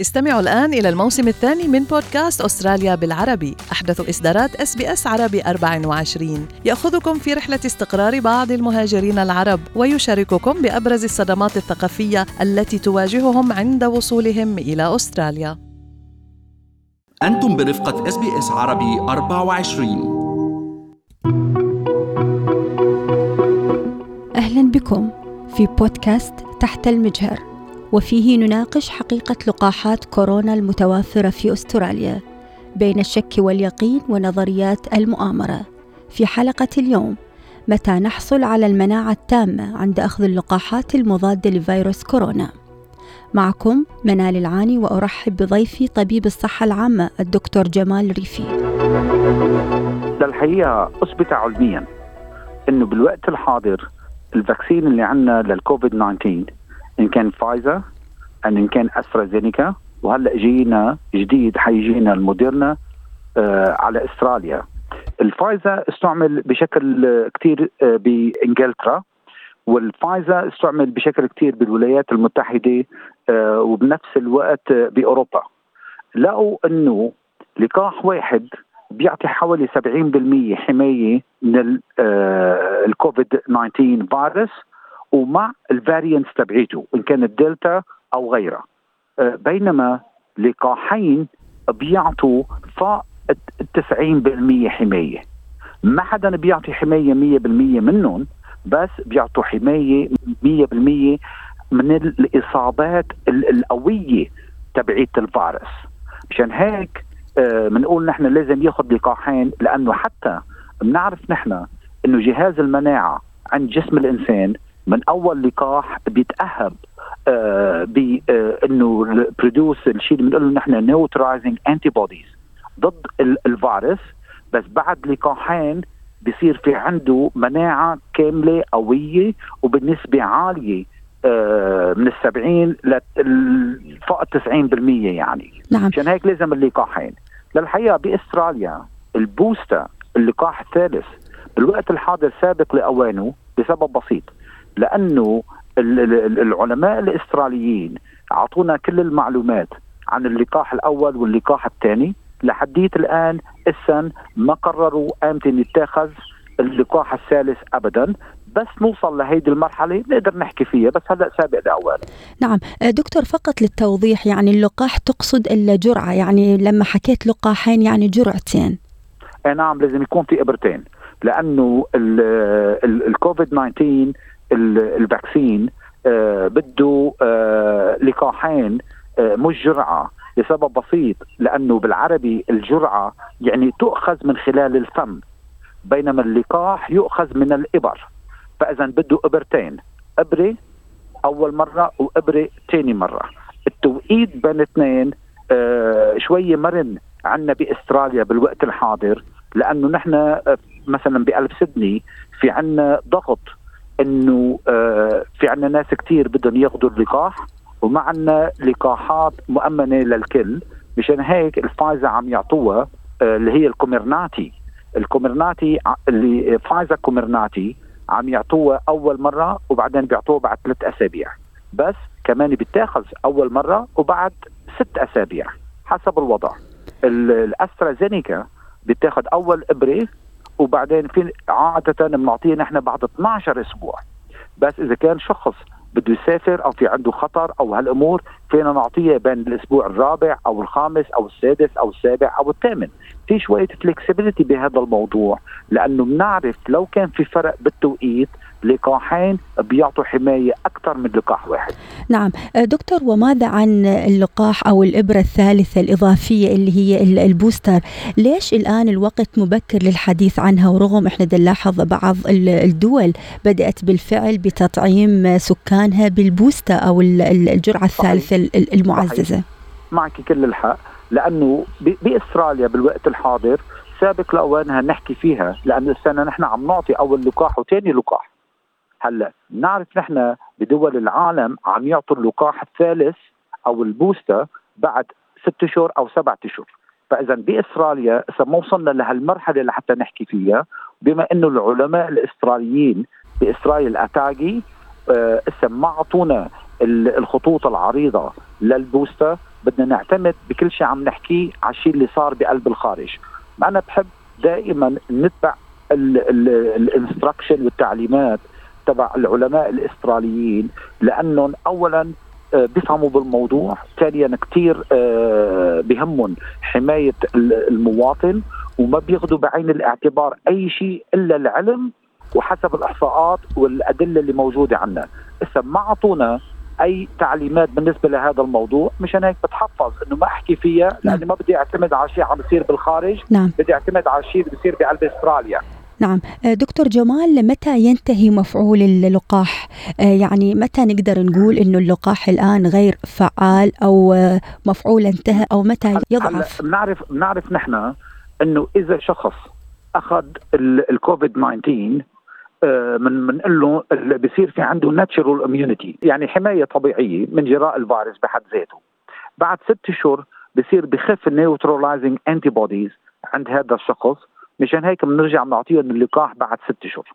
استمعوا الآن إلى الموسم الثاني من بودكاست أستراليا بالعربي، أحدث إصدارات SBS عربي 24. يأخذكم في رحلة استقرار بعض المهاجرين العرب ويشارككم بأبرز الصدمات الثقافية التي تواجههم عند وصولهم إلى أستراليا. أنتم برفقة SBS عربي 24. أهلاً بكم في بودكاست تحت المجهر، وفيه نناقش حقيقة لقاحات كورونا المتوافرة في أستراليا بين الشك واليقين ونظريات المؤامرة. في حلقة اليوم، متى نحصل على المناعة التامة عند أخذ اللقاحات المضادة لفيروس كورونا؟ معكم منال العاني، وأرحب بضيفي طبيب الصحة العامة الدكتور جمال ريفي. الحقيقة أثبت علمياً أنه بالوقت الحاضر الفاكسين اللي عندنا للكوفيد 19، إن كان فايزر إن كان أسترازينيكا، وهلأ جينا جديد حيجينا الموديرنا على أستراليا. الفايزر استعمل بشكل كتير بإنجلترا، والفايزر استعمل بشكل كتير بالولايات المتحدة، وبنفس الوقت بأوروبا. لقوا أنه لقاح واحد بيعطي حوالي 70% حماية من الكوفيد 19 فيروس، ومع الفاريانس تبعيته إن كان الدلتا أو غيره، بينما لقاحين بيعطوا فوق 90% حماية. ما حدا بيعطي حماية 100% منهم، بس بيعطوا حماية 100% من الإصابات القوية تبعيت الفيروس. مشان هيك منقول نحن لازم ياخد لقاحين، لأنه حتى منعرف نحن إنه جهاز المناعة عند جسم الإنسان من أول لقاح بيتأهب بأنه برودوس الشيء اللي بنقوله نحن نيوترايزنج أنتيبوديز ضد الفيروس، بس بعد لقاحين بيصير في عنده مناعة كاملة قوية وبالنسبة عالية من 70 لفوق 90%. يعني عشان هيك لازم اللقاحين. للحقيقة بأستراليا البوستا اللقاح الثالث بالوقت الحاضر سابق لأوانه بسبب بسيط، لأنه العلماء الإستراليين عطونا كل المعلومات عن اللقاح الأول واللقاح الثاني. لحديت الآن إسا ما قرروا أمتى نتاخذ اللقاح الثالث أبدا، بس نوصل لهيدي المرحلة نقدر نحكي فيها، بس هلأ سابق لأول. نعم دكتور، فقط للتوضيح، يعني اللقاح تقصد إلا جرعة، يعني لما حكيت لقاحين يعني جرعتين؟ نعم، لازم يكون في إبرتين، لأنه الكوفيد 19 الفاكسين بده لقاحين مش جرعة، لسبب بسيط، لأنه بالعربي الجرعة يعني تؤخذ من خلال الفم، بينما اللقاح يؤخذ من الإبر، فإذا بده إبرتين، إبرة أول مرة وإبرة تاني مرة. التوقيت بين اثنين شوية مرن عنا بأستراليا بالوقت الحاضر، لأنه نحن مثلا بقلب سيدني في عنا ضغط أنه في عنا ناس كتير بدهم ياخذوا اللقاح، وما عنا لقاحات مؤمنة للكل. مشان هيك الفايزر عم يعطوها اللي هي الكوميرناتي اللي فايزر كوميرناتي عم يعطوها أول مرة، وبعدين بيعطوها بعد 3 أسابيع، بس كمان بيتاخذ أول مرة وبعد 6 أسابيع حسب الوضع. الأسترازينيكا بيتاخذ أول إبرة، وبعدين في عادة بنعطيه نحن بعد 12 أسبوع، بس إذا كان شخص بده يسافر أو في عنده خطر أو هالأمور فينا نعطيه بين الأسبوع الرابع أو الخامس أو السادس أو السابع أو الثامن. في شوية فلكسبيليتي بهذا الموضوع، لأنه بنعرف لو كان في فرق بالتوقيت لقاحين بيعطوا حماية أكثر من لقاح واحد. نعم دكتور، وماذا عن اللقاح أو الإبرة الثالثة الإضافية اللي هي البوستر؟ ليش الآن الوقت مبكر للحديث عنها، ورغم إحنا نلاحظ بعض الدول بدأت بالفعل بتطعيم سكانها بالبوستر أو الجرعة الثالثة المعززة؟ معك كل الحق، لأنه بأستراليا بالوقت الحاضر سابق لأوانها نحكي فيها، لأن السنة نحن عم نعطي أول لقاح وتاني لقاح. هلأ نعرف نحن بدول العالم عم يعطوا اللقاح الثالث أو البوستة بعد 6 أشهر أو 7 أشهر، فإذا بأستراليا ما وصلنا لهالمرحلة لحتى نحكي فيها، بما أنه العلماء الإستراليين بإسرائيل الأتاقي ما عطونا الخطوط العريضة للبوستة، بدنا نعتمد بكل شيء عم نحكيه على الشيء اللي صار بقلب الخارج. أنا بحب دائما نتبع الانستراكشن والتعليمات تبع العلماء الإستراليين، لأنهم أولا بيفهموا بالموضوع، ثانيا كتير بهمهم حماية المواطن، وما بياخذوا بعين الاعتبار أي شيء إلا العلم وحسب الإحصاءات والأدلة اللي موجودة عنا. إذا ما عطونا أي تعليمات بالنسبة لهذا الموضوع، مشان هيك بتحفظ إنه ما أحكي فيها، لأني ما بدي أعتمد على شيء عم بيصير بالخارج، بدي أعتمد على شيء بيصير بقلب أستراليا. نعم دكتور جمال، متى ينتهي مفعول اللقاح؟ يعني متى نقدر نقول إنه اللقاح الآن غير فعال أو مفعول انتهى، أو متى يضعف؟ نعرف نحن إنه إذا شخص أخذ الكوفيد 19 بنقول له بصير في عنده ناتشرال اميونيتي، يعني حمايه طبيعيه من جراء الفيروس بحد ذاته. بعد 6 أشهر بصير بخف النيوتراليزنج انتي بوديز عند هذا الشخص، مشان هيك بنرجع بنعطيهم اللقاح بعد 6 أشهر.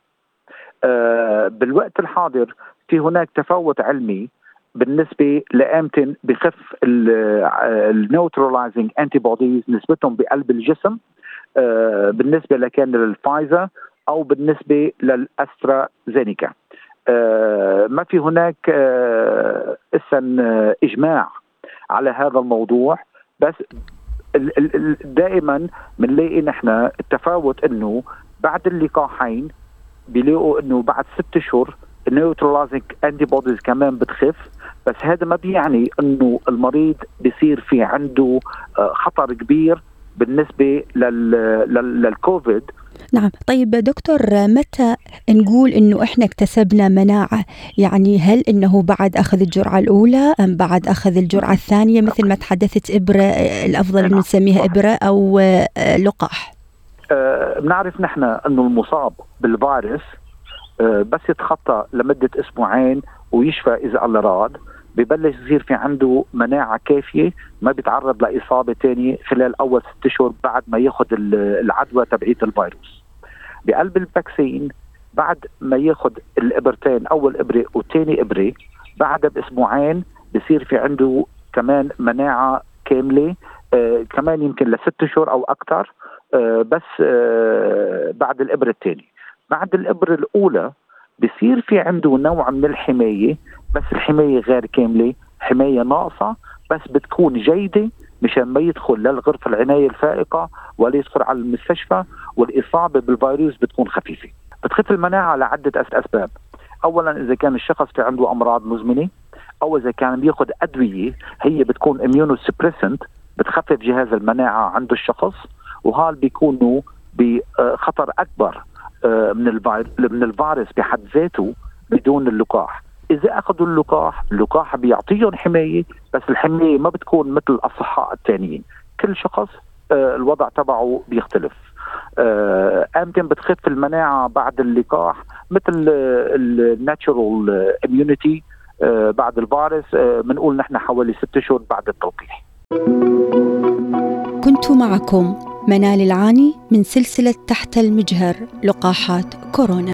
بالوقت الحاضر في هناك تفاوت علمي بالنسبه لامتن بخف النيوتراليزنج انتي بوديز نسبتهم بقلب الجسم بالنسبه لكان للفايزر أو بالنسبة للأسترازينيكا. ما في هناك إجماع على هذا الموضوع، بس دائما منلاقي نحن التفاوت إنه بعد اللقاحين بيلاقوا إنه بعد 6 أشهر النيوتراليزنج أنتيبوديز كمان بتخف، بس هذا ما بيعني إنه المريض بيصير في عنده خطر كبير بالنسبة للكوفيد. نعم طيب دكتور، متى نقول إنه إحنا اكتسبنا مناعة؟ يعني هل إنه بعد أخذ الجرعة الأولى أم بعد أخذ الجرعة الثانية؟ مثل ما تحدثت إبرة، الأفضل إنه نسميها إبرة أو لقاح. بنعرف نحن إنه المصاب بالفيروس بس يتخطى لمدة 2 أسبوعين ويشفى إذا الله راد، ببلش يصير في عنده مناعة كافية، ما بيتعرض لإصابة تانية خلال أول 6 أشهر بعد ما يأخذ العدوى تبعية الفيروس. بقلب الفاكسين بعد ما يأخذ الإبرتين، أول إبرة والتاني إبرة، بعدها ب2 أسبوعين بصير في عنده كمان مناعة كاملة، كمان يمكن ل6 أشهر أو أكتر، بس بعد الإبرة التانية. بعد الإبرة الأولى بصير في عنده نوع من الحماية، بس الحماية غير كاملة، حماية ناقصة، بس بتكون جيدة مشان ما يدخل للغرفة العناية الفائقة ولا يدخل على المستشفى، والإصابة بالفيروس بتكون خفيفة. بتخف المناعة لعدة أسباب، أولا إذا كان الشخص في عنده أمراض مزمنة، أو إذا كان بياخد أدوية هي بتكون immunosuppressant بتخفف جهاز المناعة عند الشخص، وهال بيكونوا بخطر أكبر من الفيروس بحد ذاته بدون اللقاح. إذا أخذوا اللقاح بيعطيهم حماية، بس الحماية ما بتكون مثل الأصحاء التانيين. كل شخص الوضع تبعه بيختلف. أمتن بتخف المناعة بعد اللقاح مثل الناتشورال اميونيتي بعد الفيروس، بنقول نحن حوالي 6 أشهر بعد التلقيح. كنت معكم منال العاني من سلسلة تحت المجهر، لقاحات كورونا.